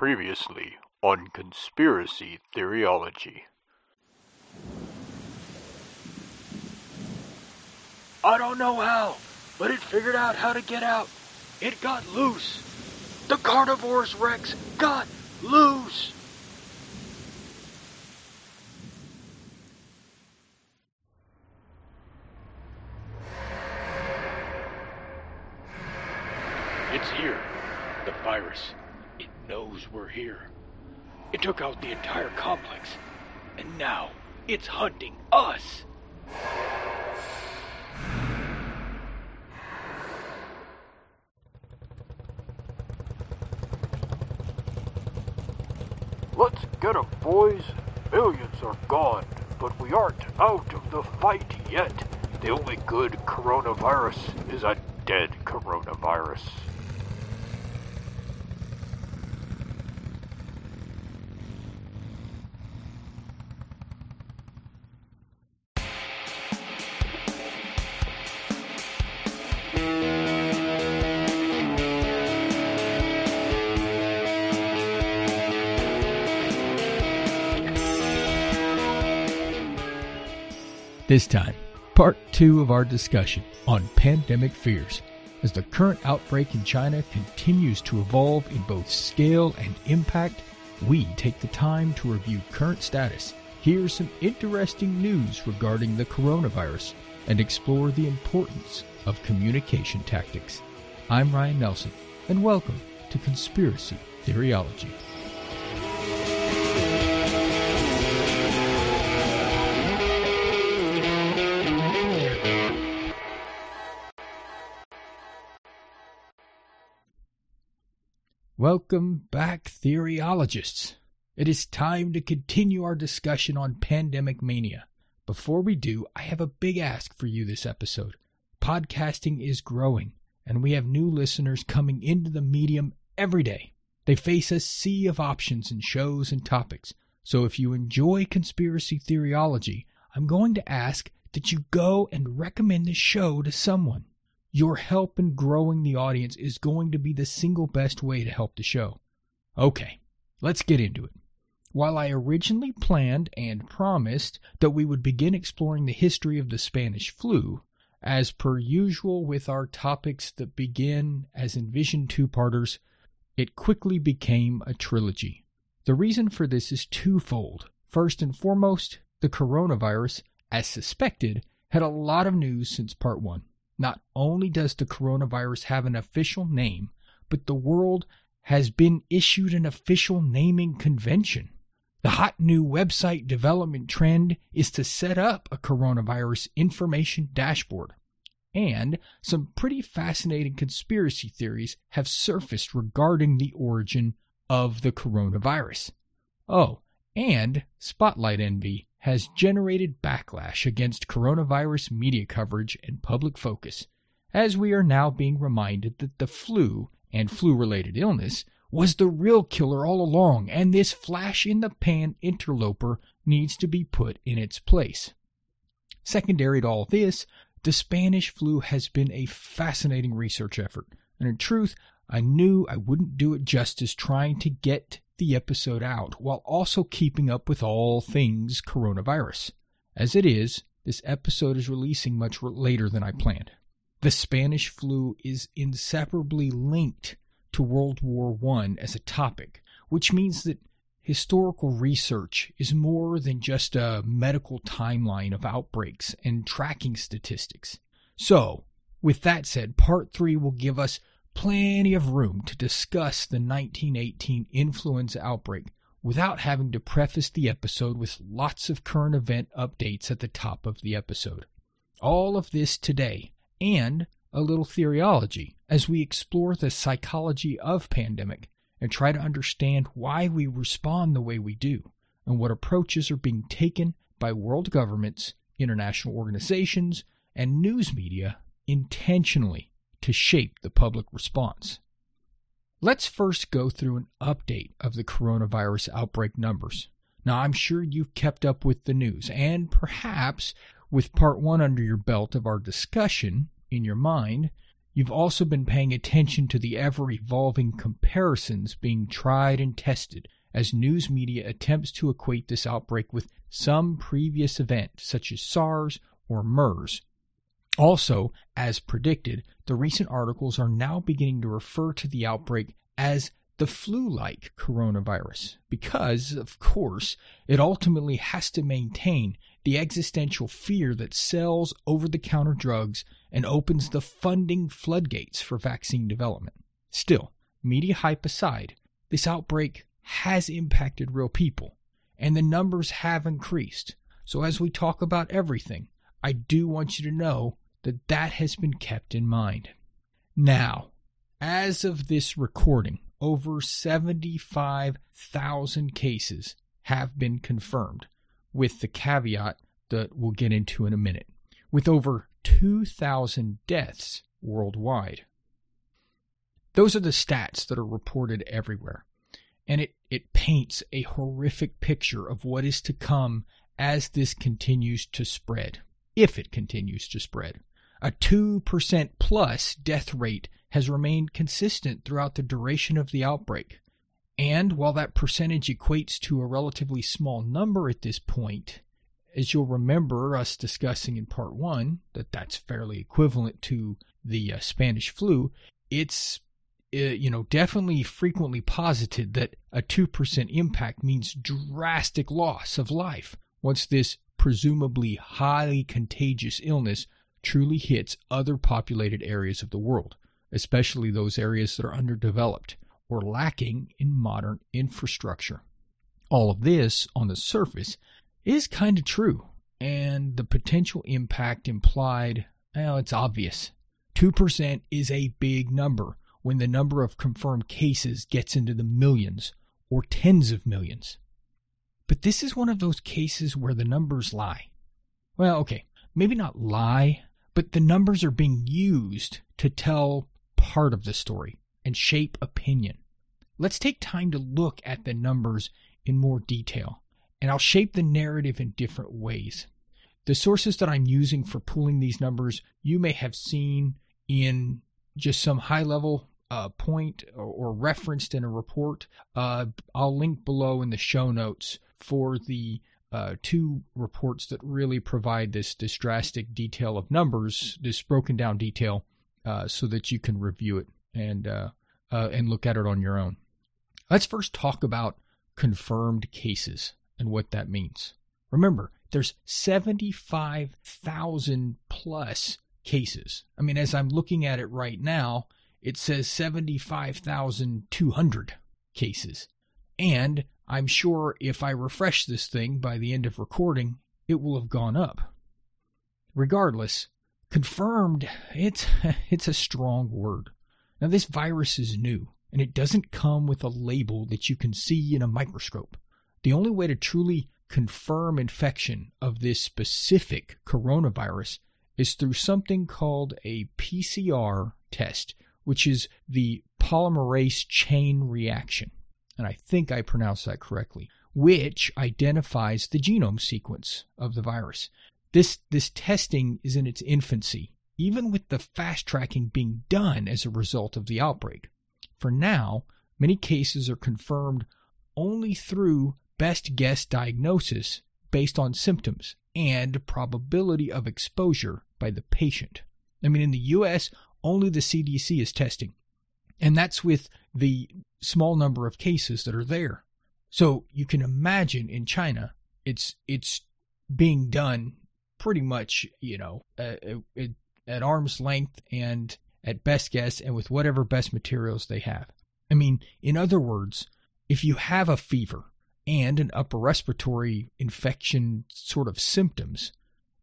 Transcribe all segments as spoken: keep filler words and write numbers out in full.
Previously on Conspiracy Theoryology. I don't know how, but it figured out how to get out. It got loose. The carnivore's Rex got loose. It's here, the virus. It knows we're here. It took out the entire complex, and now it's hunting us. Let's get 'em, boys. Millions are gone, but we aren't out of the fight yet. The only good coronavirus is a dead coronavirus. This time, part two of our discussion on pandemic fears, as the current outbreak in China continues to evolve in both scale and impact. We take the time to review current status, hear some interesting news regarding the coronavirus, and explore the importance of communication tactics. I'm Ryan Nelson, and welcome to Conspiracy Theoryology. Welcome back, theoryologists. It is time to continue our discussion on pandemic mania. Before we do, I have a big ask for you this episode. Podcasting is growing, and we have new listeners coming into the medium every day. They face a sea of options in shows and topics. So if you enjoy conspiracy theoryology, I'm going to ask that you go and recommend the show to someone. Your help in growing the audience is going to be the single best way to help the show. Okay, let's get into it. While I originally planned and promised that we would begin exploring the history of the Spanish flu, as per usual with our topics that begin as envisioned two-parters, it quickly became a trilogy. The reason for this is twofold. First and foremost, the coronavirus, as suspected, had a lot of news since part one. Not only does the coronavirus have an official name, but the world has been issued an official naming convention. The hot new website development trend is to set up a coronavirus information dashboard. And some pretty fascinating conspiracy theories have surfaced regarding the origin of the coronavirus. Oh, and Spotlight Envy has generated backlash against coronavirus media coverage and public focus, as we are now being reminded that the flu and flu-related illness was the real killer all along, and this flash-in-the-pan interloper needs to be put in its place. Secondary to all this, the Spanish flu has been a fascinating research effort, and in truth, I knew I wouldn't do it justice trying to get the episode out while also keeping up with all things coronavirus. As it is, this episode is releasing much later than I planned. The Spanish flu is inseparably linked to World War One as a topic, which means that historical research is more than just a medical timeline of outbreaks and tracking statistics. So, with that said, part three will give us plenty of room to discuss the nineteen eighteen influenza outbreak without having to preface the episode with lots of current event updates at the top of the episode. All of this today, and a little theoryology as we explore the psychology of pandemic and try to understand why we respond the way we do and what approaches are being taken by world governments, international organizations, and news media intentionally to shape the public response. Let's first go through an update of the coronavirus outbreak numbers. Now, I'm sure you've kept up with the news, and perhaps with part one under your belt of our discussion in your mind, You've also been paying attention to the ever-evolving comparisons being tried and tested as news media attempts to equate this outbreak with some previous event, such as SARS or MERS. Also, as predicted, the recent articles are now beginning to refer to the outbreak as the flu-like coronavirus because, of course, it ultimately has to maintain the existential fear that sells over-the-counter drugs and opens the funding floodgates for vaccine development. Still, media hype aside, this outbreak has impacted real people, and the numbers have increased. So as we talk about everything, I do want you to know that that has been kept in mind. Now, as of this recording, over seventy-five thousand cases have been confirmed, with the caveat that we'll get into in a minute, with over two thousand deaths worldwide. Those are the stats that are reported everywhere, and it, it paints a horrific picture of what is to come as this continues to spread, if it continues to spread. A two percent plus death rate has remained consistent throughout the duration of the outbreak. And while that percentage equates to a relatively small number at this point, as you'll remember us discussing in part one, that that's fairly equivalent to the uh, Spanish flu, it's uh, you know definitely frequently posited that a two percent impact means drastic loss of life once this presumably highly contagious illness truly hits other populated areas of the world, especially those areas that are underdeveloped or lacking in modern infrastructure. All of this, on the surface, is kind of true, and the potential impact implied, well, it's obvious. two percent is a big number when the number of confirmed cases gets into the millions or tens of millions. But this is one of those cases where the numbers lie. Well, okay, maybe not lie, but the numbers are being used to tell part of the story and shape opinion. Let's take time to look at the numbers in more detail, and I'll shape the narrative in different ways. The sources that I'm using for pulling these numbers you may have seen in just some high-level uh, point or, or referenced in a report. Uh, I'll link below in the show notes for the uh, two reports that really provide this, this drastic detail of numbers, this broken-down detail, uh, so that you can review it and uh, uh, and look at it on your own. Let's first talk about confirmed cases and what that means. Remember, there's seventy-five thousand plus cases. I mean, as I'm looking at it right now, it says seventy-five thousand two hundred cases. And I'm sure if I refresh this thing by the end of recording, it will have gone up. Regardless, confirmed, it's it's a strong word. Now, this virus is new, and it doesn't come with a label that you can see in a microscope. The only way to truly confirm infection of this specific coronavirus is through something called a P C R test, which is the polymerase chain reaction, and I think I pronounced that correctly, which identifies the genome sequence of the virus. This, this testing is in its infancy, even with the fast-tracking being done as a result of the outbreak. For now, many cases are confirmed only through best-guess diagnosis based on symptoms and probability of exposure by the patient. I mean, in the U S, only the C D C is testing, and that's with the small number of cases that are there. So you can imagine in China, it's it's being done pretty much, you know, uh, it, it, at arm's length and at best guess and with whatever best materials they have. I mean, in other words, if you have a fever and an upper respiratory infection sort of symptoms,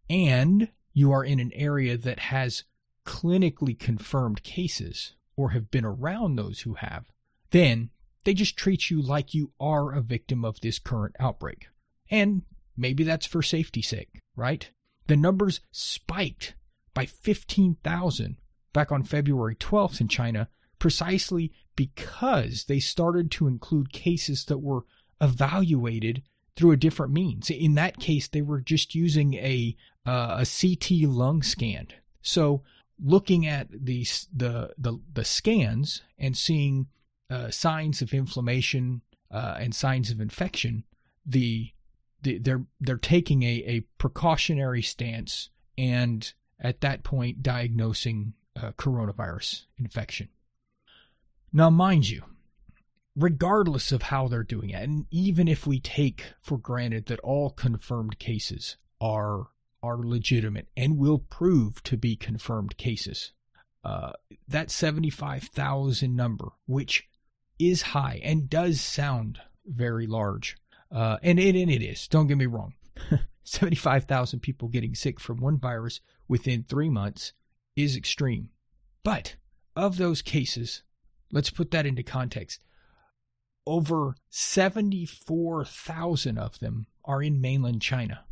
and you are in an area that has clinically confirmed cases or have been around those who have, then they just treat you like you are a victim of this current outbreak. And maybe that's for safety's sake, right? The numbers spiked by fifteen thousand back on February twelfth in China, precisely because they started to include cases that were evaluated through a different means. In that case, they were just using a, uh, a C T lung scan. So looking at the the the, the scans and seeing uh, signs of inflammation uh, and signs of infection, the, the they're they're taking a, a precautionary stance and at that point diagnosing uh, coronavirus infection. Now, mind you, regardless of how they're doing it, and even if we take for granted that all confirmed cases are are legitimate and will prove to be confirmed cases, uh, that seventy-five thousand number, which is high and does sound very large, uh, and, it, and it is, don't get me wrong, seventy-five thousand people getting sick from one virus within three months is extreme. But of those cases, let's put that into context. Over seventy-four thousand of them are in mainland China.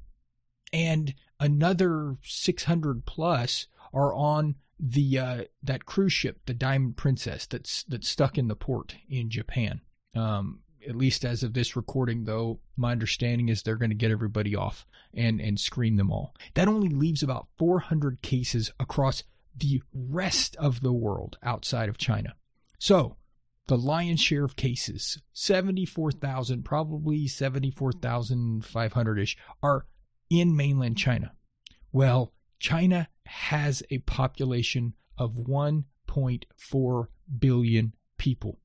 And another six hundred plus are on the uh, that cruise ship, the Diamond Princess, that's that's stuck in the port in Japan. Um, at least as of this recording, though, my understanding is they're going to get everybody off and, and screen them all. That only leaves about four hundred cases across the rest of the world outside of China. So the lion's share of cases, seventy-four thousand, probably seventy-four thousand five hundred-ish, are in mainland China. Well, China has a population of one point four billion people.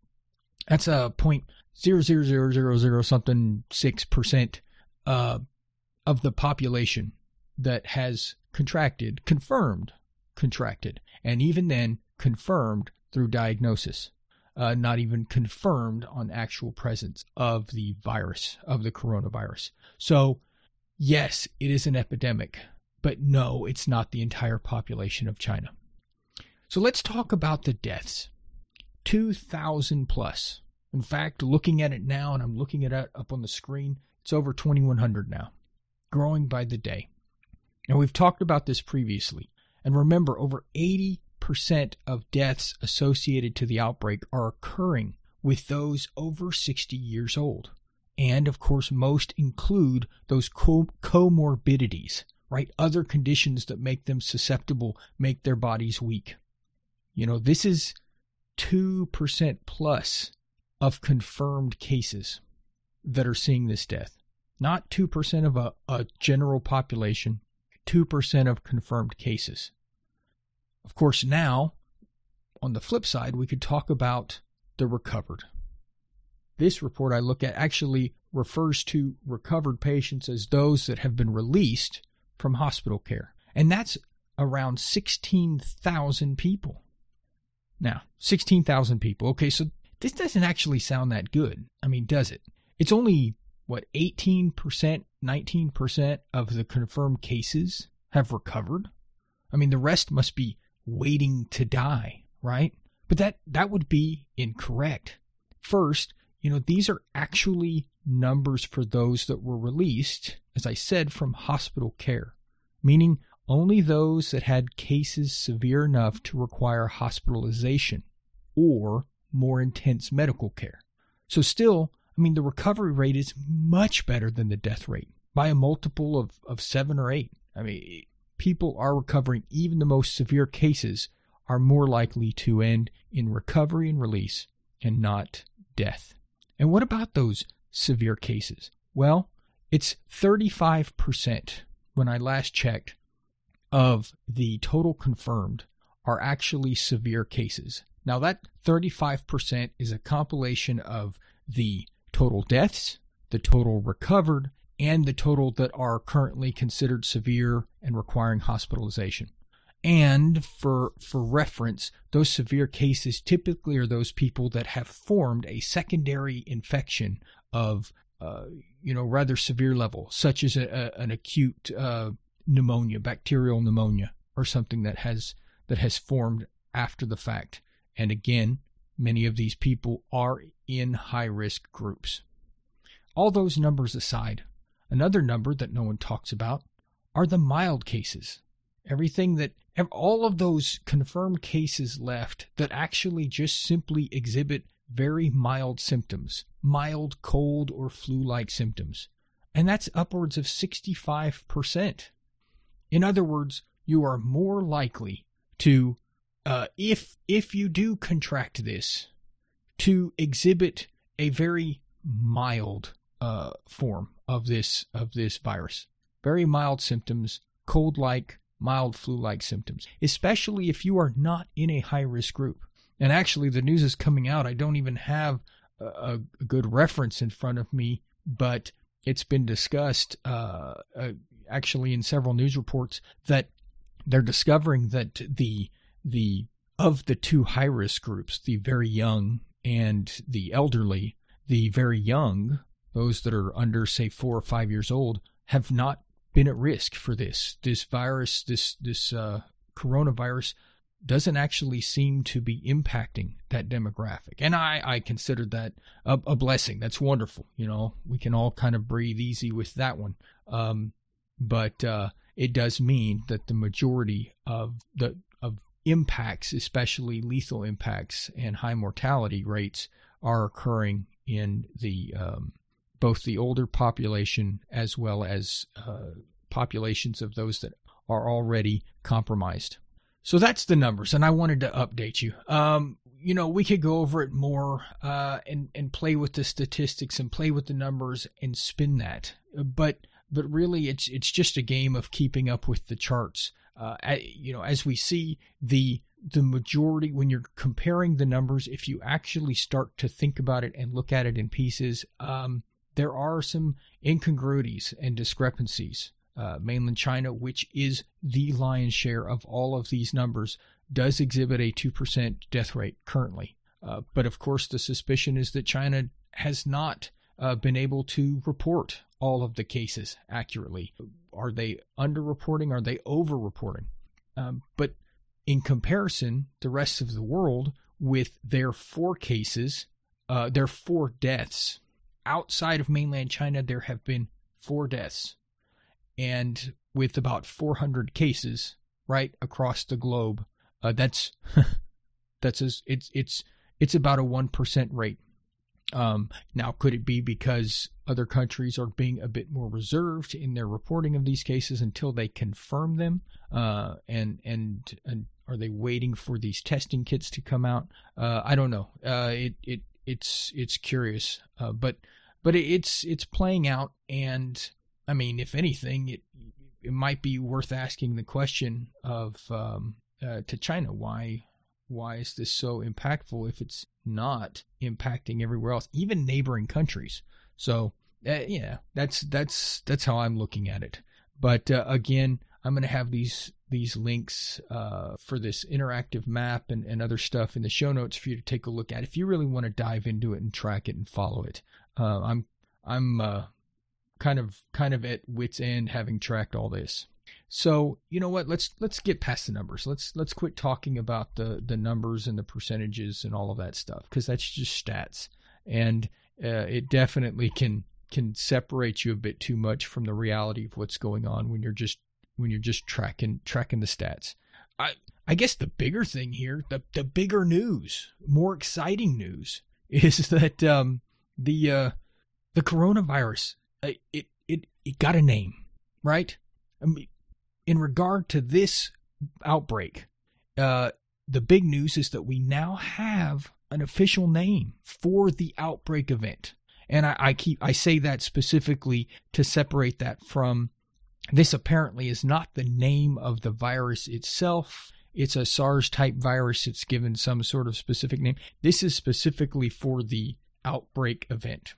That's a zero point zero zero zero zero zero something six percent uh, of the population that has contracted, confirmed, contracted, and even then confirmed through diagnosis, uh, not even confirmed on actual presence of the virus, of the coronavirus. So yes, it is an epidemic, but no, it's not the entire population of China. So let's talk about the deaths. two thousand plus. In fact, looking at it now, and I'm looking at it up on the screen, it's over twenty-one hundred now, growing by the day. Now, we've talked about this previously. And remember, over eighty percent of deaths associated to the outbreak are occurring with those over sixty years old. And, of course, most include those co- comorbidities, right? Other conditions that make them susceptible, make their bodies weak. You know, this is two percent plus of confirmed cases that are seeing this death. Not two percent of a, a general population, two percent of confirmed cases. Of course, now, on the flip side, we could talk about the recovered. This report I look at actually refers to recovered patients as those that have been released from hospital care. And that's around sixteen thousand people. Now, sixteen thousand people. Okay, so this doesn't actually sound that good. I mean, does it? It's only, what, eighteen percent, nineteen percent of the confirmed cases have recovered? I mean, the rest must be waiting to die, right? But that, that would be incorrect. First, you know, these are actually numbers for those that were released, as I said, from hospital care, meaning only those that had cases severe enough to require hospitalization or more intense medical care. So still, I mean, the recovery rate is much better than the death rate by a multiple of, of seven or eight. I mean, people are recovering. Even the most severe cases are more likely to end in recovery and release and not death. And what about those severe cases? Well, it's thirty-five percent when I last checked of the total confirmed are actually severe cases. Now, that thirty-five percent is a compilation of the total deaths, the total recovered, and the total that are currently considered severe and requiring hospitalization. And for for reference, those severe cases typically are those people that have formed a secondary infection of, uh, you know, rather severe level, such as a, a, an acute uh, pneumonia, bacterial pneumonia, or something that has that has formed after the fact. And again, many of these people are in high-risk groups. All those numbers aside, another number that no one talks about are the mild cases. Everything that, all of those confirmed cases left that actually just simply exhibit very mild symptoms, mild cold or flu-like symptoms. And that's upwards of sixty-five percent. In other words, you are more likely to, uh, if if you do contract this, to exhibit a very mild uh, form of this of this virus, very mild symptoms, cold-like, mild flu-like symptoms, especially if you are not in a high-risk group. And actually, the news is coming out. I don't even have a, a good reference in front of me, but it's been discussed uh, uh, actually in several news reports that they're discovering that the the of the two high-risk groups, the very young and the elderly, the very young, those that are under, say, four or five years old, have not been at risk for this. This virus, this this uh, coronavirus doesn't actually seem to be impacting that demographic. And I, I consider that a, a blessing. That's wonderful. You know, we can all kind of breathe easy with that one. Um, but uh, it does mean that the majority of the of impacts, especially lethal impacts and high mortality rates, are occurring in the um, both the older population as well as uh, populations of those that are already compromised. So that's the numbers, and I wanted to update you. Um, you know, we could go over it more uh, and and play with the statistics and play with the numbers and spin that. But but really, it's it's just a game of keeping up with the charts. Uh, you know, as we see the the majority, when you're comparing the numbers, if you actually start to think about it and look at it in pieces, um, there are some incongruities and discrepancies. Uh, mainland China, which is the lion's share of all of these numbers, does exhibit a two percent death rate currently. Uh, but of course, the suspicion is that China has not uh, been able to report all of the cases accurately. Are they underreporting? Are they overreporting? Um, but in comparison, the rest of the world, with their four cases, uh, their four deaths, outside of mainland China, there have been four deaths. And with about four hundred cases right across the globe, uh, that's that's as, it's it's it's about a one percent rate. Um, now, could it be because other countries are being a bit more reserved in their reporting of these cases until they confirm them? Uh, and and and are they waiting for these testing kits to come out? Uh, I don't know. Uh, it it it's it's curious, uh, but but it's it's playing out and. I mean, if anything, it it might be worth asking the question of um, uh, to China, why why is this so impactful if it's not impacting everywhere else, even neighboring countries? So uh, yeah, that's that's that's how I'm looking at it. But uh, again, I'm going to have these these links uh, for this interactive map and, and other stuff in the show notes for you to take a look at if you really want to dive into it and track it and follow it. Uh, I'm I'm. Uh, kind of kind of at wit's end having tracked all this. So, you know what, let's let's get past the numbers. Let's let's quit talking about the, the numbers and the percentages and all of that stuff, because that's just stats. And uh, it definitely can can separate you a bit too much from the reality of what's going on when you're just when you're just tracking tracking the stats. I I guess the bigger thing here, the the bigger news, more exciting news is that um, the uh, the coronavirus It, it it got a name, right? I mean, in regard to this outbreak, uh, the big news is that we now have an official name for the outbreak event, and I, I keep I say that specifically to separate that from this. Apparently, is not the name of the virus itself. It's a SARS type virus. It's given some sort of specific name. This is specifically for the outbreak event.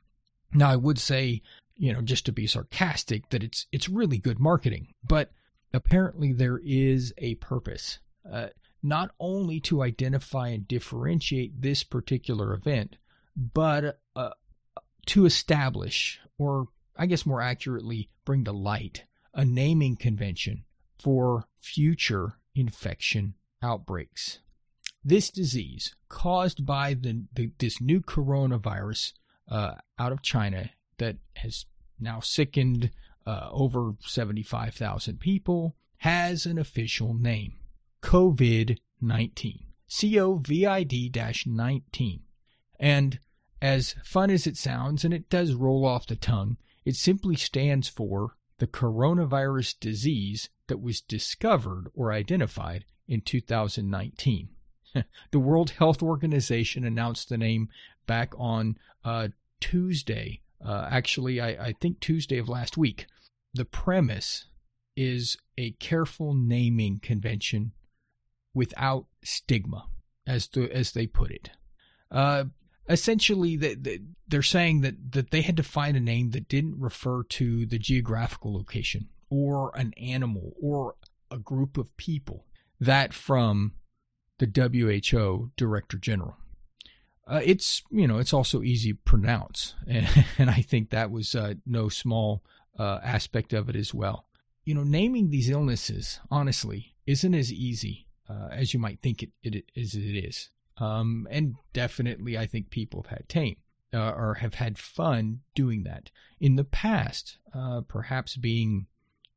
Now, I would say, you know, just to be sarcastic, that it's it's really good marketing. But apparently there is a purpose, uh, not only to identify and differentiate this particular event, but uh, to establish, or I guess more accurately, bring to light a naming convention for future infection outbreaks. This disease caused by the, the this new coronavirus uh, out of China that has now sickened uh, over seventy-five thousand people, has an official name, COVID nineteen, C O V I D nineteen. And as fun as it sounds, and it does roll off the tongue, it simply stands for the coronavirus disease that was discovered or identified in two thousand nineteen. The World Health Organization announced the name back on uh, Tuesday, uh, actually, I, I think Tuesday of last week. The premise is a careful naming convention without stigma, as to, as they put it. Uh, essentially, the, the, they're saying that, that they had to find a name that didn't refer to the geographical location or an animal or a group of people. That from the W H O Director General. Uh, it's, you know, it's also easy to pronounce. And, and I think that was uh, no small uh, aspect of it as well. You know, naming these illnesses, honestly, isn't as easy uh, as you might think it, it is. It is. Um, and definitely, I think people have had tame uh, or have had fun doing that in the past, uh, perhaps being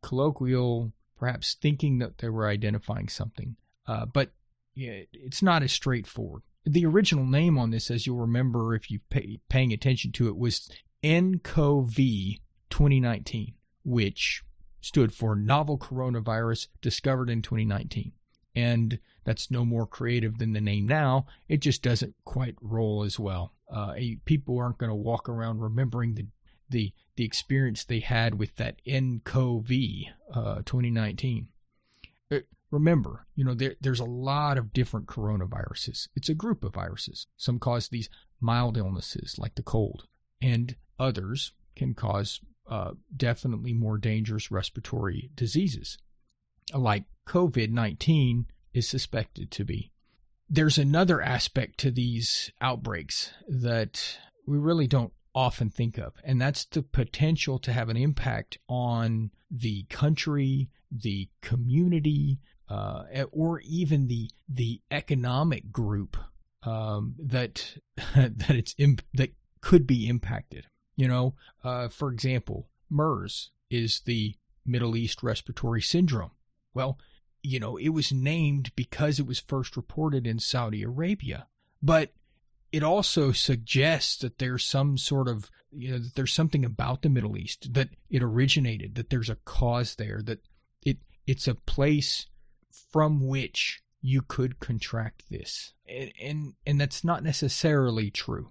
colloquial, perhaps thinking that they were identifying something. Uh, but yeah, it's not as straightforward. The original name on this, as you'll remember if you're pay, paying attention to it, was N C O V twenty nineteen, which stood for Novel Coronavirus Discovered in twenty nineteen. And that's no more creative than the name now. It just doesn't quite roll as well. Uh, people aren't going to walk around remembering the the the experience they had with that N C O V uh, twenty nineteen. It, remember, you know, there, there's a lot of different coronaviruses. It's a group of viruses. Some cause these mild illnesses like the cold, and others can cause uh, definitely more dangerous respiratory diseases like COVID nineteen is suspected to be. There's another aspect to these outbreaks that we really don't often think of, and that's the potential to have an impact on the country, the community, uh, or even the the economic group um, that that it's imp- that could be impacted. You know, uh, for example, MERS is the Middle East Respiratory Syndrome. Well, you know, it was named because it was first reported in Saudi Arabia, but it also suggests that there's some sort of, you know, that there's something about the Middle East, that it originated, that there's a cause there, that it it's a place from which you could contract this. And and, and that's not necessarily true.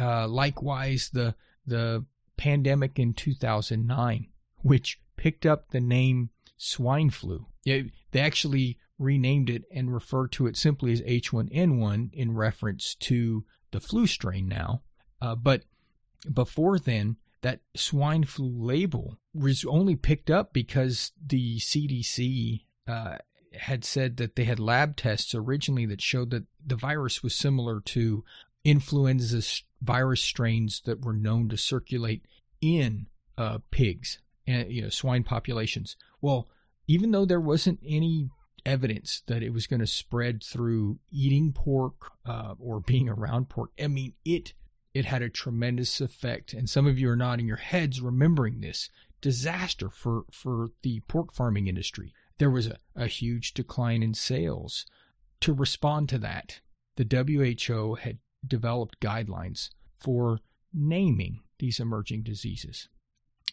Uh, likewise, the the pandemic in two thousand nine, which picked up the name swine flu. It, they actually renamed it and referred to it simply as H one N one in reference to the flu strain now. Uh, but before then, that swine flu label was only picked up because the C D C uh, had said that they had lab tests originally that showed that the virus was similar to influenza virus strains that were known to circulate in uh, pigs and, you know, swine populations. Well, even though there wasn't any evidence that it was going to spread through eating pork uh, or being around pork, I mean, it it had a tremendous effect. And some of you are nodding your heads remembering this disaster for, for the pork farming industry. There was a, a huge decline in sales. To respond to that, the W H O had developed guidelines for naming these emerging diseases.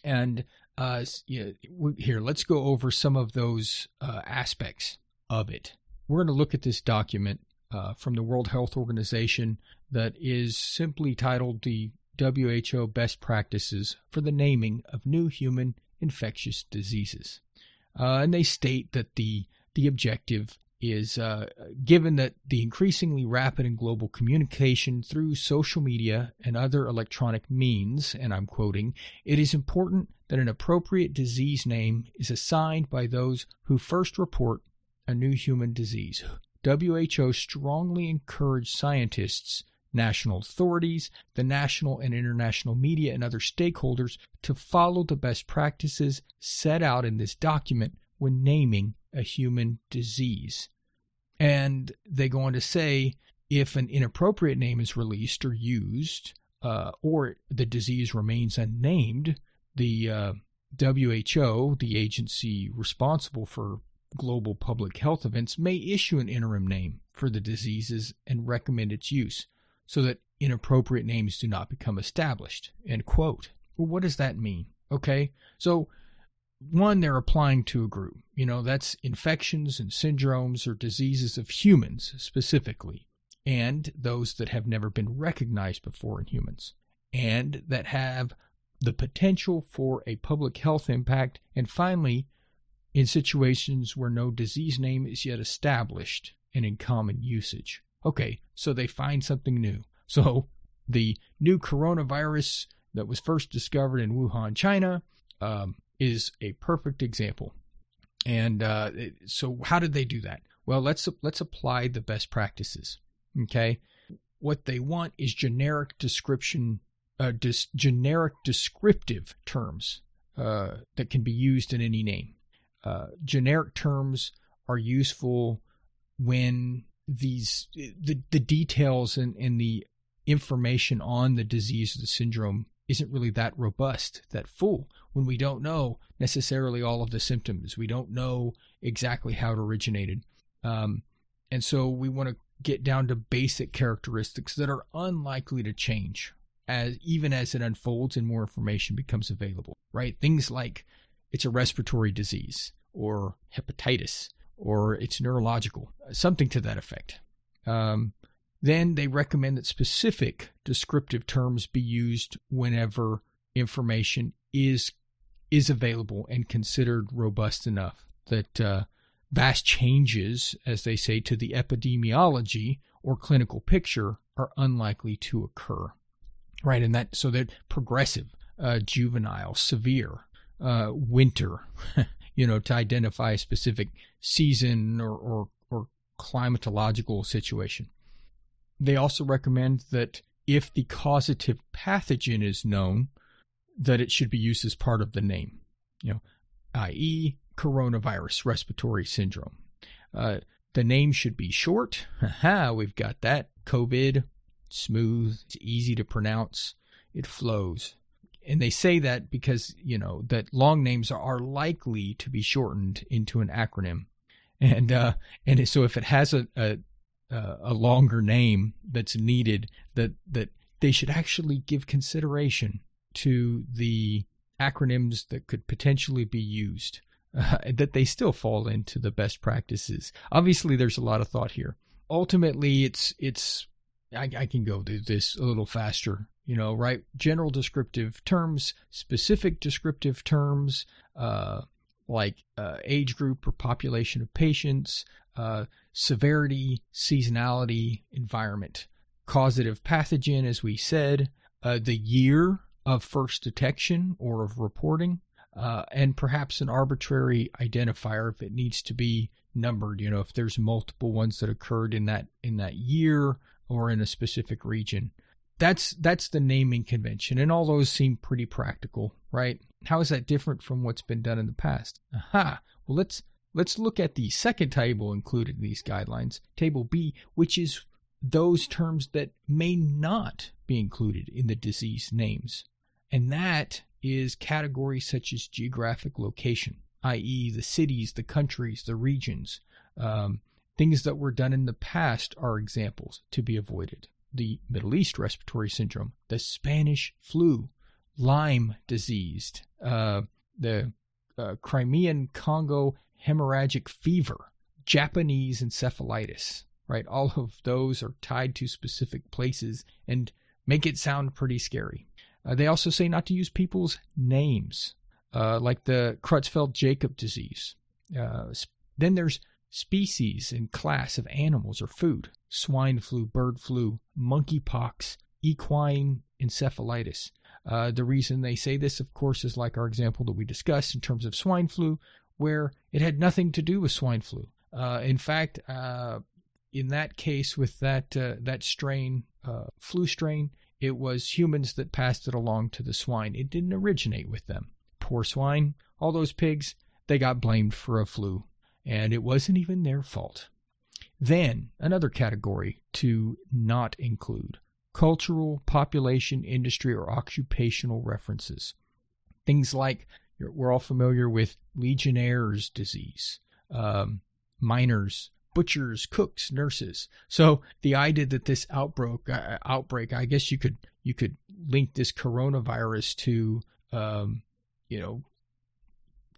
And uh, yeah, here, let's go over some of those uh, aspects of it. We're going to look at this document uh, from the World Health Organization that is simply titled the W H O Best Practices for the Naming of New Human Infectious Diseases. Uh, and they state that the, the objective is, uh, given that the increasingly rapid and global communication through social media and other electronic means, and I'm quoting, it is important that an appropriate disease name is assigned by those who first report a new human disease. W H O strongly encouraged scientists, national authorities, the national and international media, and other stakeholders to follow the best practices set out in this document when naming a human disease. And they go on to say, if an inappropriate name is released or used, uh, or the disease remains unnamed, the uh, W H O, the agency responsible for global public health events, may issue an interim name for the diseases and recommend its use so that inappropriate names do not become established, end quote. Well, what does that mean? Okay, so one, they're applying to a group. You know, that's infections and syndromes or diseases of humans specifically, and those that have never been recognized before in humans, and that have the potential for a public health impact, and finally, in situations where no disease name is yet established and in common usage. Okay, so they find something new. So the new coronavirus that was first discovered in Wuhan, China, um, is a perfect example. And uh, so how did they do that? Well, let's let's apply the best practices, okay? What they want is generic description, uh, dis- generic descriptive terms uh, that can be used in any name. Uh, generic terms are useful when these the, the details and, and the information on the disease or the syndrome isn't really that robust, that full, when we don't know necessarily all of the symptoms. We don't know exactly how it originated. Um, and so we want to get down to basic characteristics that are unlikely to change as even as it unfolds and more information becomes available, right? Things like it's a respiratory disease or hepatitis or it's neurological, something to that effect. Um, then they recommend that specific descriptive terms be used whenever information is is available and considered robust enough that uh, vast changes, as they say, to the epidemiology or clinical picture are unlikely to occur, right? And that so that progressive, uh, juvenile, severe, uh, winter, you know, to identify a specific season or or, or climatological situation. They also recommend that if the causative pathogen is known, that it should be used as part of the name, you know, that is coronavirus respiratory syndrome. Uh, the name should be short. Haha, we've got that. COVID, smooth, it's easy to pronounce, it flows. And they say that because, you know, that long names are likely to be shortened into an acronym. And uh, and so if it has a... a Uh, a longer name that's needed, that that they should actually give consideration to the acronyms that could potentially be used, uh, that they still fall into the best practices. Obviously, there's a lot of thought here. Ultimately, it's it's I, I can go through this a little faster, you know, right? General descriptive terms, specific descriptive terms, uh, like uh, age group or population of patients, uh, severity, seasonality, environment, causative pathogen, as we said, uh, the year of first detection or of reporting, uh, and perhaps an arbitrary identifier if it needs to be numbered. You know, if there's multiple ones that occurred in that in that year or in a specific region, that's that's the naming convention, and all those seem pretty practical, right? How is that different from what's been done in the past? Aha. Well, let's. Let's look at the second table included in these guidelines, Table B, which is those terms that may not be included in the disease names. And that is categories such as geographic location, that is the cities, the countries, the regions. Um, things that were done in the past are examples to be avoided. The Middle East respiratory syndrome, the Spanish flu, Lyme disease, uh, the uh, Crimean Congo hemorrhagic fever, Japanese encephalitis, right? All of those are tied to specific places and make it sound pretty scary. Uh, they also say not to use people's names, uh, like the Creutzfeldt-Jakob disease. Uh, sp- then there's species and class of animals or food, swine flu, bird flu, monkeypox, equine encephalitis. Uh, the reason they say this, of course, is like our example that we discussed in terms of swine flu, where it had nothing to do with swine flu. Uh, in fact, uh, in that case with that uh, that strain, uh, flu strain, it was humans that passed it along to the swine. It didn't originate with them. Poor swine, all those pigs, they got blamed for a flu, and it wasn't even their fault. Then, another category to not include, cultural, population, industry, or occupational references. Things like we're all familiar with Legionnaire's disease, um, miners, butchers, cooks, nurses. So the idea that this outbreak, uh, outbreak, I guess you could you could link this coronavirus to, um, you know,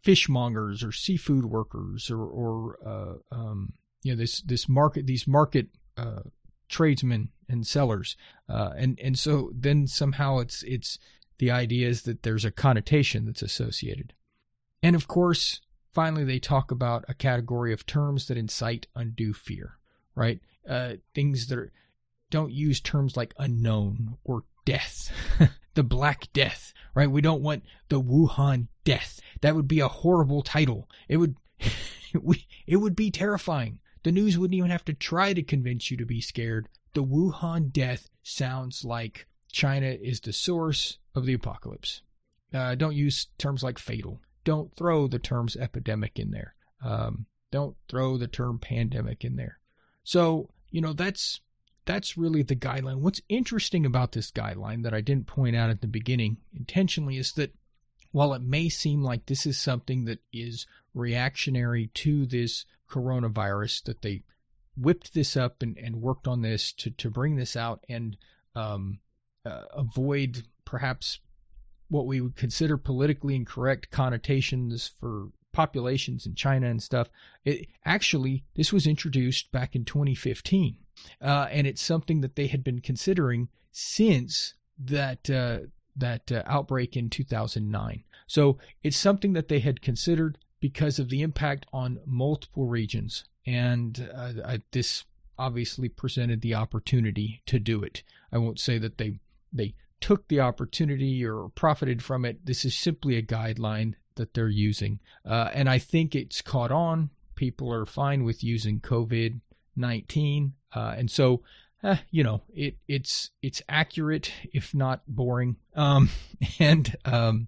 fishmongers or seafood workers or, or uh, um, you know, this this market these market uh, tradesmen and sellers, uh, and and so then somehow it's it's the idea is that there's a connotation that's associated, and of course, finally, they talk about a category of terms that incite undue fear, right? Uh, things that are, don't use terms like unknown or death, the Black Death, right? We don't want the Wuhan death. That would be a horrible title. It would, we, it would be terrifying. The news wouldn't even have to try to convince you to be scared. The Wuhan death sounds like China is the source of the apocalypse. Uh, don't use terms like fatal. Don't throw the terms epidemic in there. Um, don't throw the term pandemic in there. So, you know, that's that's really the guideline. What's interesting about this guideline that I didn't point out at the beginning intentionally is that while it may seem like this is something that is reactionary to this coronavirus, that they whipped this up and, and worked on this to, to bring this out and um, uh, avoid perhaps what we would consider politically incorrect connotations for populations in China and stuff. It, actually, this was introduced back in twenty fifteen, uh, and it's something that they had been considering since that uh, that uh, outbreak in two thousand nine. So it's something that they had considered because of the impact on multiple regions, and uh, I, this obviously presented the opportunity to do it. I won't say that they they. took the opportunity or profited from it. This is simply a guideline that they're using. Uh, and I think it's caught on. People are fine with using COVID nineteen. Uh, and so, eh, you know, it, it's, it's accurate, if not boring. Um, and, um,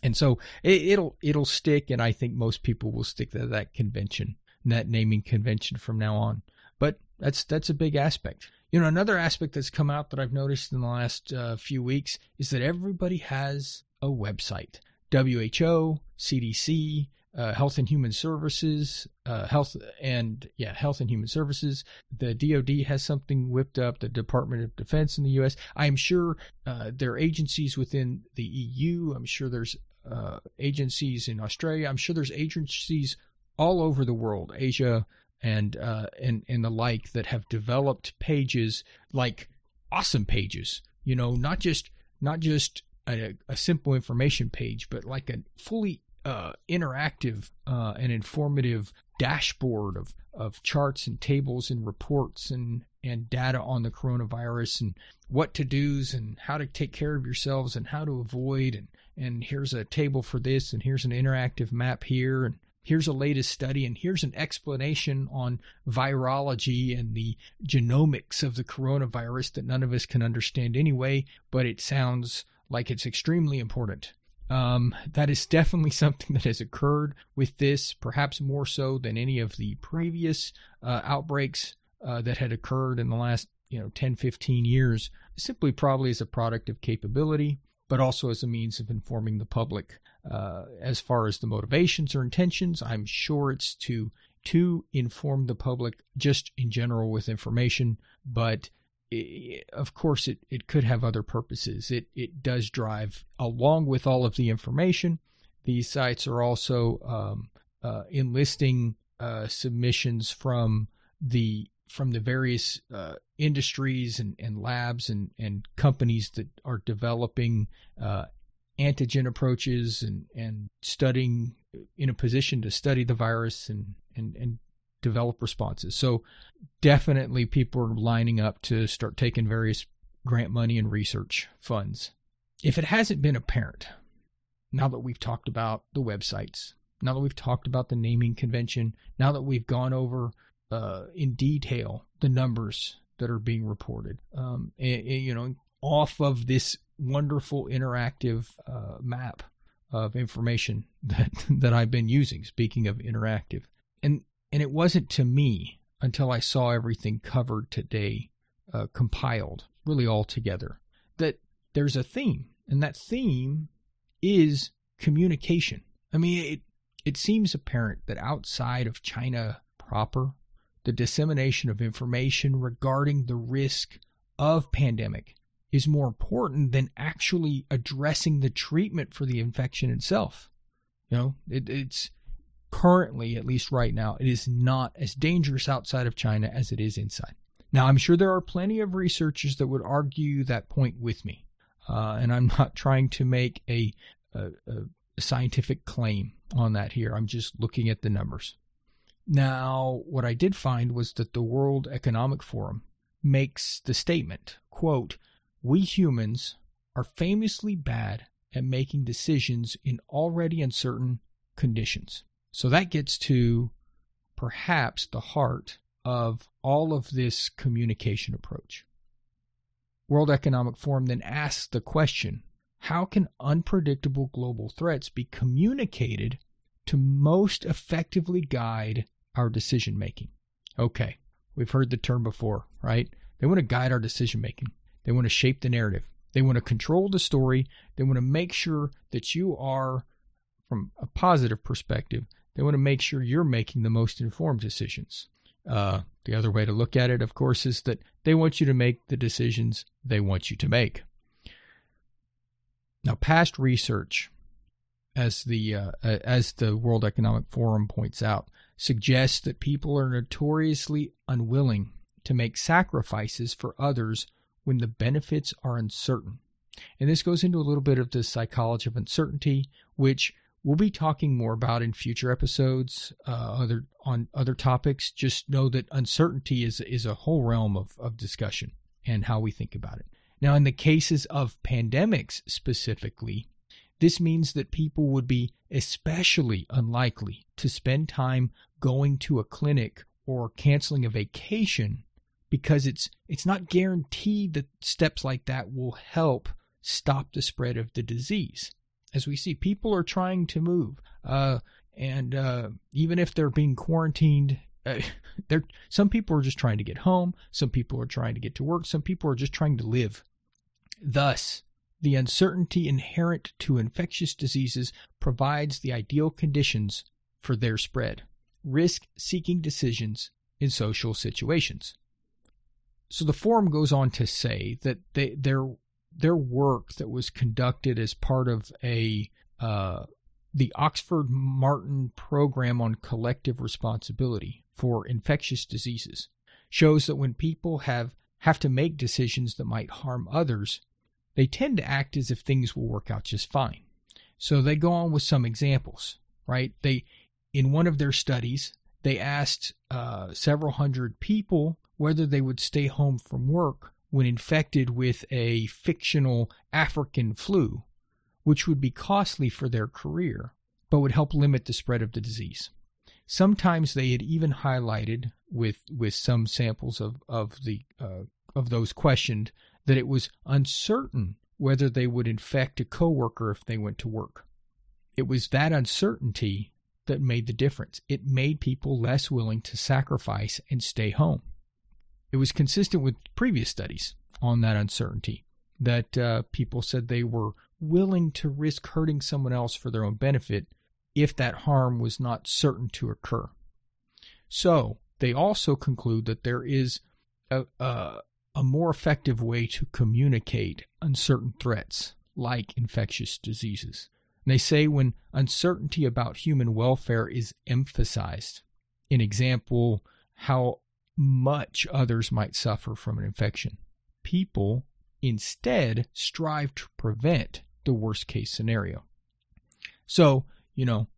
and so it, it'll, it'll stick. And I think most people will stick to that convention, that naming convention from now on. But that's, that's a big aspect. You know, another aspect that's come out that I've noticed in the last uh, few weeks is that everybody has a website. W H O, C D C, uh, Health and Human Services, uh, Health and yeah, Health and Human Services. The D O D has something whipped up. The Department of Defense in the U S. I'm sure uh, there are agencies within the E U. I'm sure there's uh, agencies in Australia. I'm sure there's agencies all over the world, Asia. And, uh, and and the like that have developed pages like awesome pages, you know, not just not just a, a simple information page, but like a fully uh, interactive uh, and informative dashboard of, of charts and tables and reports and, and data on the coronavirus and what to do's and how to take care of yourselves and how to avoid. And, and here's a table for this and here's an interactive map here and here's a latest study, and here's an explanation on virology and the genomics of the coronavirus that none of us can understand anyway, but it sounds like it's extremely important. Um, that is definitely something that has occurred with this, perhaps more so than any of the previous uh, outbreaks uh, that had occurred in the last, you know, ten, fifteen years, simply probably as a product of capability, but also as a means of informing the public. Uh, as far as the motivations or intentions, I'm sure it's to to inform the public just in general with information, but it, of course it, it could have other purposes. It it does drive, along with all of the information, these sites are also um, uh, enlisting uh, submissions from the from the various uh, industries and, and labs and, and companies that are developing uh antigen approaches and, and studying in a position to study the virus and, and, and develop responses. So definitely people are lining up to start taking various grant money and research funds. If it hasn't been apparent, now that we've talked about the websites, now that we've talked about the naming convention, now that we've gone over uh, in detail the numbers that are being reported, um, and, and, you know, off of this wonderful interactive uh, map of information that, that I've been using, speaking of interactive. And and it wasn't to me until I saw everything covered today, uh, compiled, really all together, that there's a theme. And that theme is communication. I mean, it, it seems apparent that outside of China proper, the dissemination of information regarding the risk of pandemic is more important than actually addressing the treatment for the infection itself. You know, it, it's currently, at least right now, it is not as dangerous outside of China as it is inside. Now, I'm sure there are plenty of researchers that would argue that point with me, uh, and I'm not trying to make a, a, a scientific claim on that here. I'm just looking at the numbers. Now, what I did find was that the World Economic Forum makes the statement, quote, "We humans are famously bad at making decisions in already uncertain conditions." So that gets to perhaps the heart of all of this communication approach. World Economic Forum then asks the question, how can unpredictable global threats be communicated to most effectively guide our decision making? Okay, we've heard the term before, right? They want to guide our decision making. They want to shape the narrative. They want to control the story. They want to make sure that you are, from a positive perspective, they want to make sure you're making the most informed decisions. Uh, the other way to look at it, of course, is that they want you to make the decisions they want you to make. Now, past research, as the uh, as the World Economic Forum points out, suggests that people are notoriously unwilling to make sacrifices for others when the benefits are uncertain. And this goes into a little bit of the psychology of uncertainty, which we'll be talking more about in future episodes, uh, other on other topics. Just know that uncertainty is is a whole realm of, of discussion and how we think about it. Now, in the cases of pandemics specifically, this means that people would be especially unlikely to spend time going to a clinic or canceling a vacation, because it's it's not guaranteed that steps like that will help stop the spread of the disease. As we see, people are trying to move, uh, and uh, even if they're being quarantined, uh, they're, some people are just trying to get home, some people are trying to get to work, some people are just trying to live. Thus, the uncertainty inherent to infectious diseases provides the ideal conditions for their spread, risk-seeking decisions in social situations. So the forum goes on to say that they, their their work that was conducted as part of a uh, the Oxford Martin Program on Collective Responsibility for Infectious Diseases shows that when people have, have to make decisions that might harm others, they tend to act as if things will work out just fine. So they go on with some examples, right? They, in one of their studies, they asked uh, several hundred people whether they would stay home from work when infected with a fictional African flu, which would be costly for their career, but would help limit the spread of the disease. Sometimes they had even highlighted with with some samples of of the uh, of those questioned that it was uncertain whether they would infect a coworker if they went to work. It was that uncertainty that made the difference. It made people less willing to sacrifice and stay home. It was consistent with previous studies on that uncertainty that uh, people said they were willing to risk hurting someone else for their own benefit if that harm was not certain to occur. So they also conclude that there is a, a, a more effective way to communicate uncertain threats like infectious diseases. And they say when uncertainty about human welfare is emphasized, an example, how much others might suffer from an infection, people instead strive to prevent the worst case scenario. So, you know,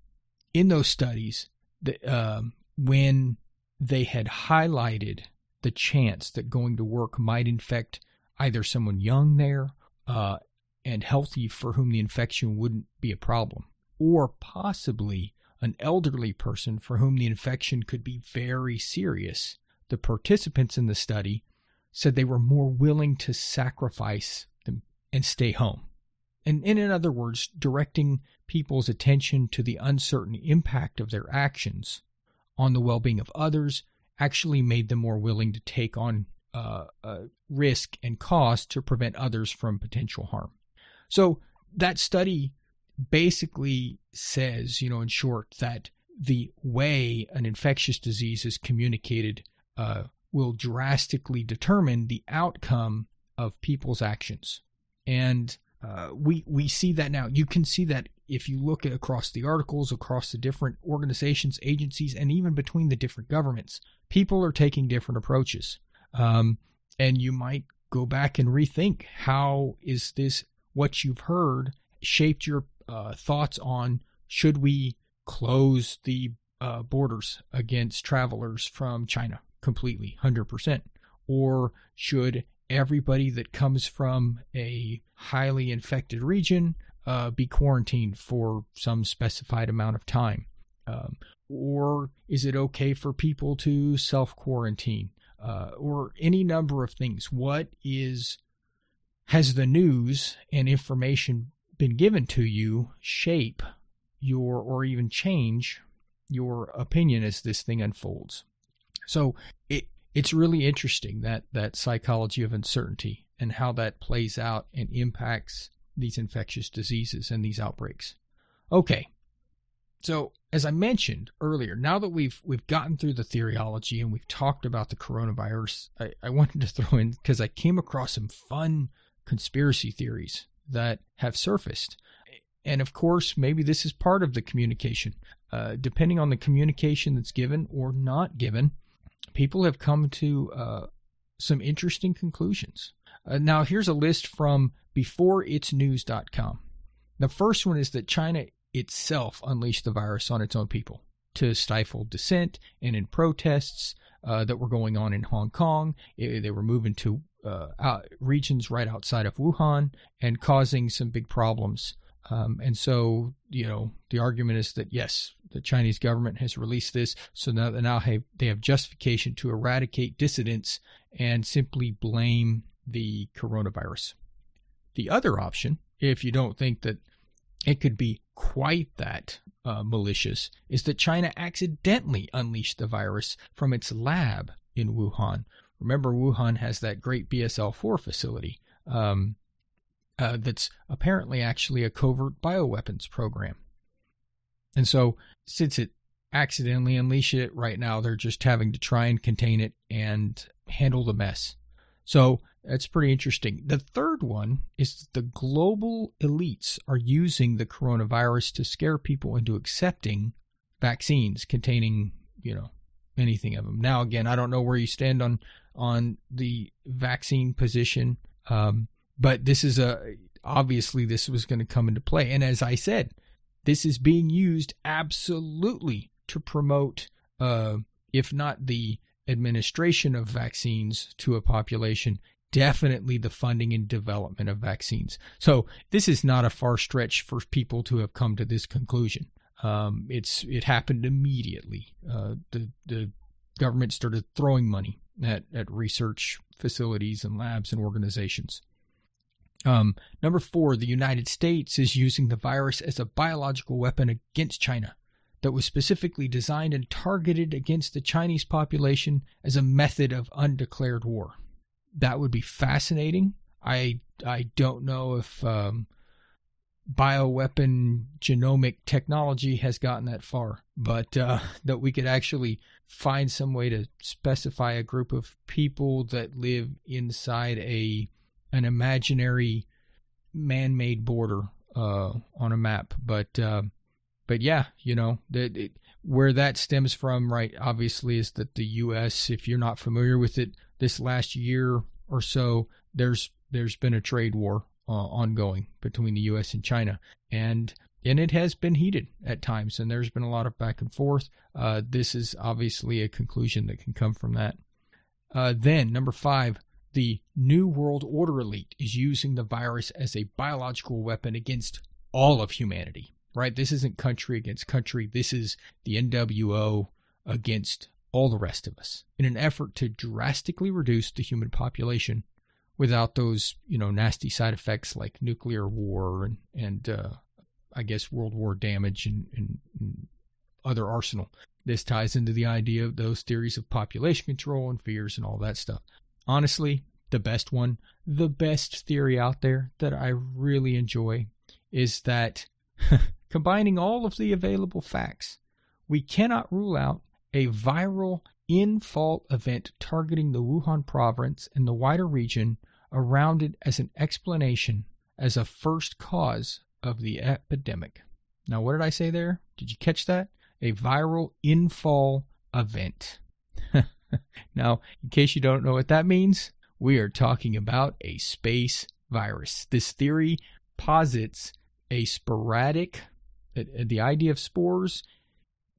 in those studies, the, um, when they had highlighted the chance that going to work might infect either someone young there uh, and healthy for whom the infection wouldn't be a problem, or possibly an elderly person for whom the infection could be very serious, the participants in the study said they were more willing to sacrifice them and stay home. And, and in other words, directing people's attention to the uncertain impact of their actions on the well-being of others actually made them more willing to take on uh, uh, risk and cost to prevent others from potential harm. So that study basically says, you know, in short, that the way an infectious disease is communicated Uh, will drastically determine the outcome of people's actions. And uh, we we see that now. You can see that if you look at across the articles, across the different organizations, agencies, and even between the different governments, people are taking different approaches. Um, and you might go back and rethink, how is this, what you've heard, shaped your uh, thoughts on, should we close the uh, borders against travelers from China completely, one hundred percent? Or should everybody that comes from a highly infected region uh, be quarantined for some specified amount of time? Um, or is it okay for people to self-quarantine? Uh, or any number of things. What is, has the news and information been given to you shape your, or even change your opinion as this thing unfolds? So it, it's really interesting, that, that psychology of uncertainty and how that plays out and impacts these infectious diseases and these outbreaks. Okay. So as I mentioned earlier, now that we've we've gotten through the theoryology and we've talked about the coronavirus, I, I wanted to throw in, because I came across some fun conspiracy theories that have surfaced. And of course, maybe this is part of the communication. Uh, depending on the communication that's given or not given, people have come to uh, some interesting conclusions. Uh, now, here's a list from before its news dot com. The first one is that China itself unleashed the virus on its own people to stifle dissent, and in protests uh, that were going on in Hong Kong, it, they were moving to uh, out, regions right outside of Wuhan and causing some big problems. Um, and so, you know, the argument is that, yes, the Chinese government has released this, so now, now have, they have justification to eradicate dissidents and simply blame the coronavirus. The other option, if you don't think that it could be quite that uh, malicious, is that China accidentally unleashed the virus from its lab in Wuhan. Remember, Wuhan has that great B S L four facility um, uh, that's apparently actually a covert bioweapons program. And so since it accidentally unleashed it right now, they're just having to try and contain it and handle the mess. So that's pretty interesting. The third one is that the global elites are using the coronavirus to scare people into accepting vaccines containing, you know, anything of them. Now, again, I don't know where you stand on on the vaccine position, um, but this is a, obviously this was going to come into play. And as I said, this is being used absolutely to promote, uh, if not the administration of vaccines to a population, definitely the funding and development of vaccines. So this is not a far stretch for people to have come to this conclusion. Um, it's it happened immediately. Uh, the the government started throwing money at, at research facilities and labs and organizations. Um, number four, the United States is using the virus as a biological weapon against China that was specifically designed and targeted against the Chinese population as a method of undeclared war. That would be fascinating. I I don't know if um, bioweapon genomic technology has gotten that far, but uh, that we could actually find some way to specify a group of people that live inside a an imaginary man-made border uh, on a map. But uh, but yeah, you know, that it, where that stems from, right? Obviously, is that the U S, if you're not familiar with it, this last year or so, there's there's been a trade war uh, ongoing between the U S and China, and and it has been heated at times, and there's been a lot of back and forth. Uh, this is obviously a conclusion that can come from that. Uh, then, number five, the New World Order elite is using the virus as a biological weapon against all of humanity, right? This isn't country against country. This is the N W O against all the rest of us, in an effort to drastically reduce the human population without those, you know, nasty side effects like nuclear war and, and uh, I guess, world war damage and, and, and other arsenal. This ties into the idea of those theories of population control and fears and all that stuff. Honestly, the best one, the best theory out there that I really enjoy is that combining all of the available facts, we cannot rule out a viral in-fault event targeting the Wuhan province and the wider region around it as an explanation, as a first cause of the epidemic. Now, what did I say there? Did you catch that? A viral infall event. Now, in case you don't know what that means, we are talking about a space virus. This theory posits a sporadic, the idea of spores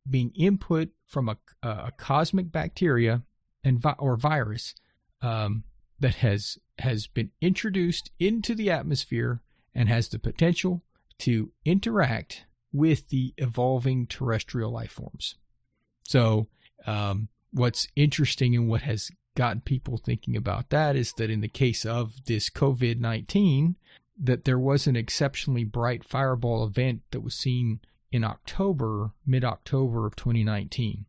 being input from a, a cosmic bacteria and vi- or virus um, that has has been introduced into the atmosphere and has the potential to interact with the evolving terrestrial life forms. So um, what's interesting and what has gotten people thinking about that is that in the case of this COVID nineteen, that there was an exceptionally bright fireball event that was seen in October, mid-October of twenty nineteen,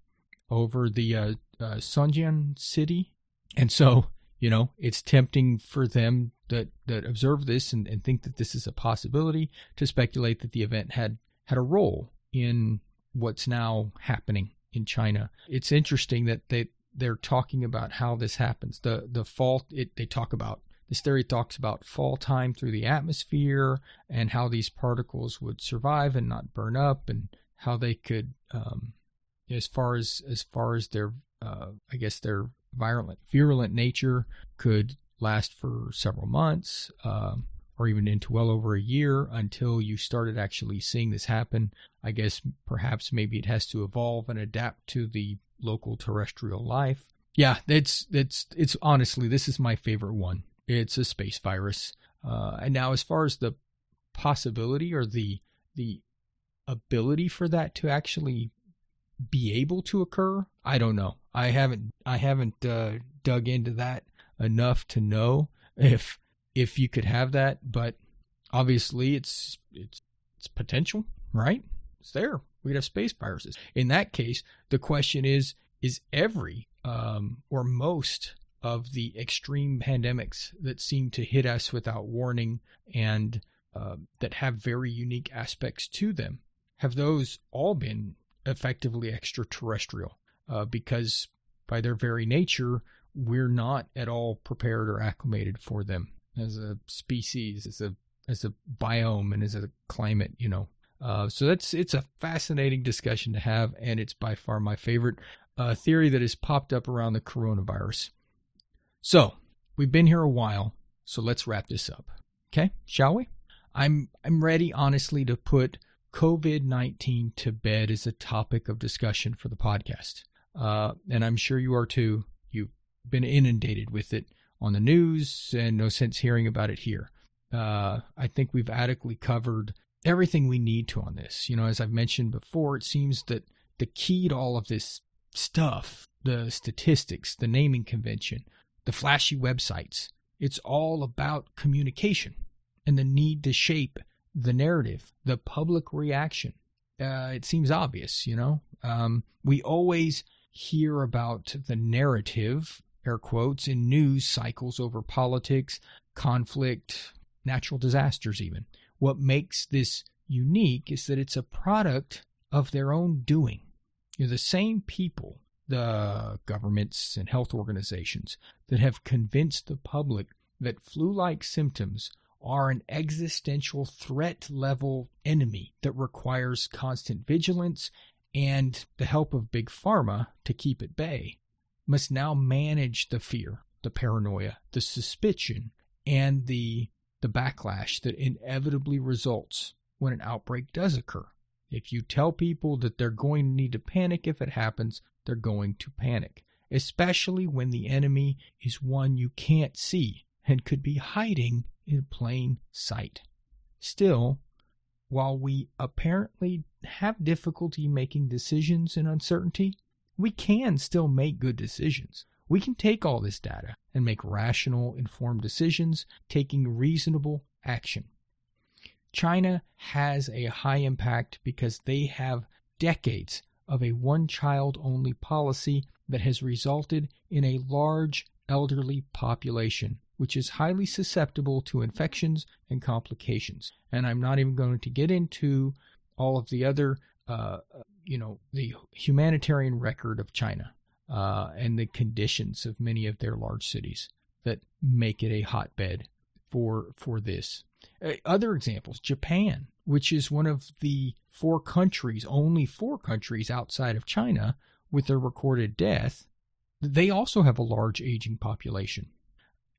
over the uh, uh, Sanjian city. And so, you know, it's tempting for them that, that observe this and, and think that this is a possibility to speculate that the event had had a role in what's now happening in China. It's interesting that they, they're talking about how this happens. The the fall, it, they talk about, this theory talks about fall time through the atmosphere and how these particles would survive and not burn up, and how they could, um, as far as as far as their, uh, I guess their virulent virulent nature could last for several months, um, or even into well over a year until you started actually seeing this happen. I guess perhaps maybe it has to evolve and adapt to the local terrestrial life. Yeah, it's it's it's honestly, this is my favorite one. It's a space virus. Uh, and now as far as the possibility or the the ability for that to actually be able to occur, I don't know. I haven't I haven't uh, dug into that enough to know if if you could have that, but obviously it's it's it's potential, right? It's there. We could have space viruses. In that case, the question is, is every um, or most of the extreme pandemics that seem to hit us without warning and uh, that have very unique aspects to them, have those all been effectively extraterrestrial? Uh, because by their very nature, we're not at all prepared or acclimated for them as a species, as a as a biome, and as a climate, you know. Uh, so that's it's a fascinating discussion to have, and it's by far my favorite uh, theory that has popped up around the coronavirus. So we've been here a while, so let's wrap this up, okay? Shall we? I'm I'm ready, honestly, to put COVID nineteen to bed as a topic of discussion for the podcast, uh, and I'm sure you are too. You've been inundated with it on the news, and no sense hearing about it here. Uh, I think we've adequately covered everything we need to on this. You know, as I've mentioned before, it seems that the key to all of this stuff, the statistics, the naming convention, the flashy websites, it's all about communication and the need to shape the narrative, the public reaction. Uh, it seems obvious, you know. Um, we always hear about the narrative, air quotes, in news cycles over politics, conflict, natural disasters even. What makes this unique is that it's a product of their own doing. You're the same people, the governments and health organizations, that have convinced the public that flu-like symptoms are an existential threat-level enemy that requires constant vigilance and the help of Big Pharma to keep at bay, must now manage the fear, the paranoia, the suspicion, and the, the backlash that inevitably results when an outbreak does occur. If you tell people that they're going to need to panic if it happens, they're going to panic, especially when the enemy is one you can't see and could be hiding in plain sight. Still, while we apparently have difficulty making decisions in uncertainty, we can still make good decisions. We can take all this data and make rational, informed decisions, taking reasonable action. China has a high impact because they have decades of a one-child-only policy that has resulted in a large elderly population, which is highly susceptible to infections and complications. And I'm not even going to get into all of the other, uh, you know, the humanitarian record of China uh, and the conditions of many of their large cities that make it a hotbed for for this. Other examples, Japan, which is one of the four countries, only four countries outside of China with a recorded death, they also have a large aging population.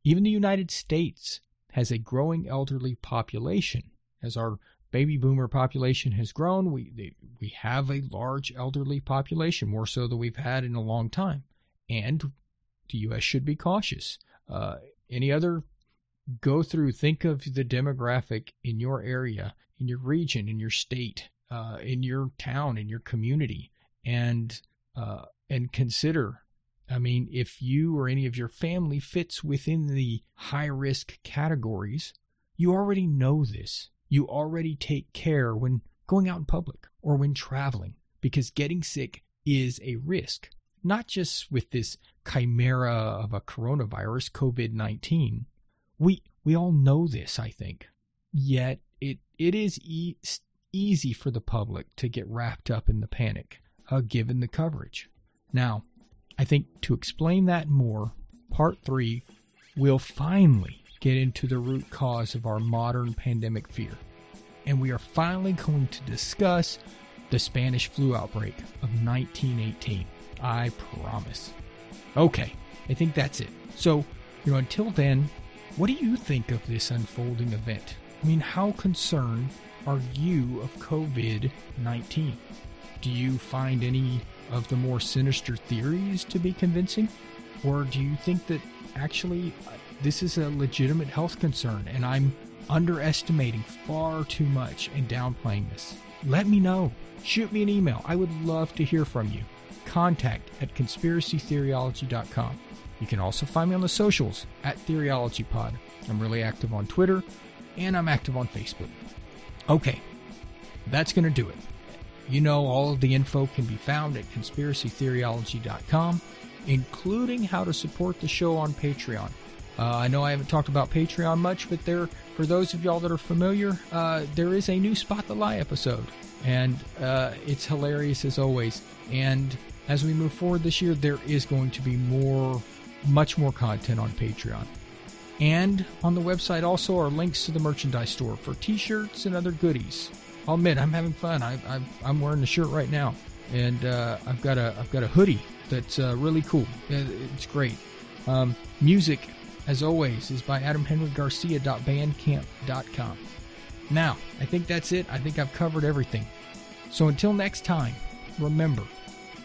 Even the United States has a growing elderly population. As our baby boomer population has grown, we they, we have a large elderly population, more so than we've had in a long time. And the U S should be cautious. Uh, any other Go through, think of the demographic in your area, in your region, in your state, uh, in your town, in your community, and uh, and consider, I mean, if you or any of your family fits within the high-risk categories, you already know this. You already take care when going out in public or when traveling, because getting sick is a risk, not just with this chimera of a coronavirus, COVID nineteen. We we all know this, I think, yet it, it is e- easy for the public to get wrapped up in the panic, uh, given the coverage. Now, I think to explain that more, part three will finally get into the root cause of our modern pandemic fear. And we are finally going to discuss the Spanish flu outbreak of nineteen eighteen. I promise. Okay, I think that's it. So, you know, until then, what do you think of this unfolding event? I mean, how concerned are you of COVID nineteen? Do you find any of the more sinister theories to be convincing? Or do you think that actually this is a legitimate health concern and I'm underestimating far too much and downplaying this? Let me know. Shoot me an email. I would love to hear from you. Contact at conspiracy theoryology dot com. You can also find me on the socials at TheoryologyPod. I'm really active on Twitter, and I'm active on Facebook. Okay, that's going to do it. You know, all of the info can be found at conspiracy theoryology dot com, including how to support the show on Patreon. Uh, I know I haven't talked about Patreon much, but there, for those of y'all that are familiar, uh, there is a new Spot the Lie episode, and uh, it's hilarious as always. And as we move forward this year, there is going to be more... much more content on Patreon. And on the website also are links to the merchandise store for t-shirts and other goodies. I'll admit, I'm having fun. I, I, I'm wearing the shirt right now. And uh, I've got a I've got a hoodie that's uh, really cool. It's great. Um, music, as always, is by adam henry garcia dot bandcamp dot com. Now, I think that's it. I think I've covered everything. So until next time, remember,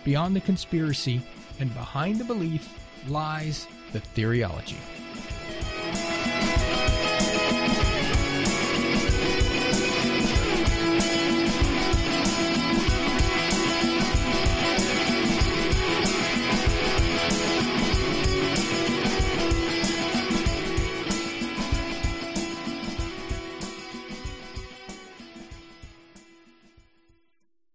beyond the conspiracy and behind the belief lies the theoryology.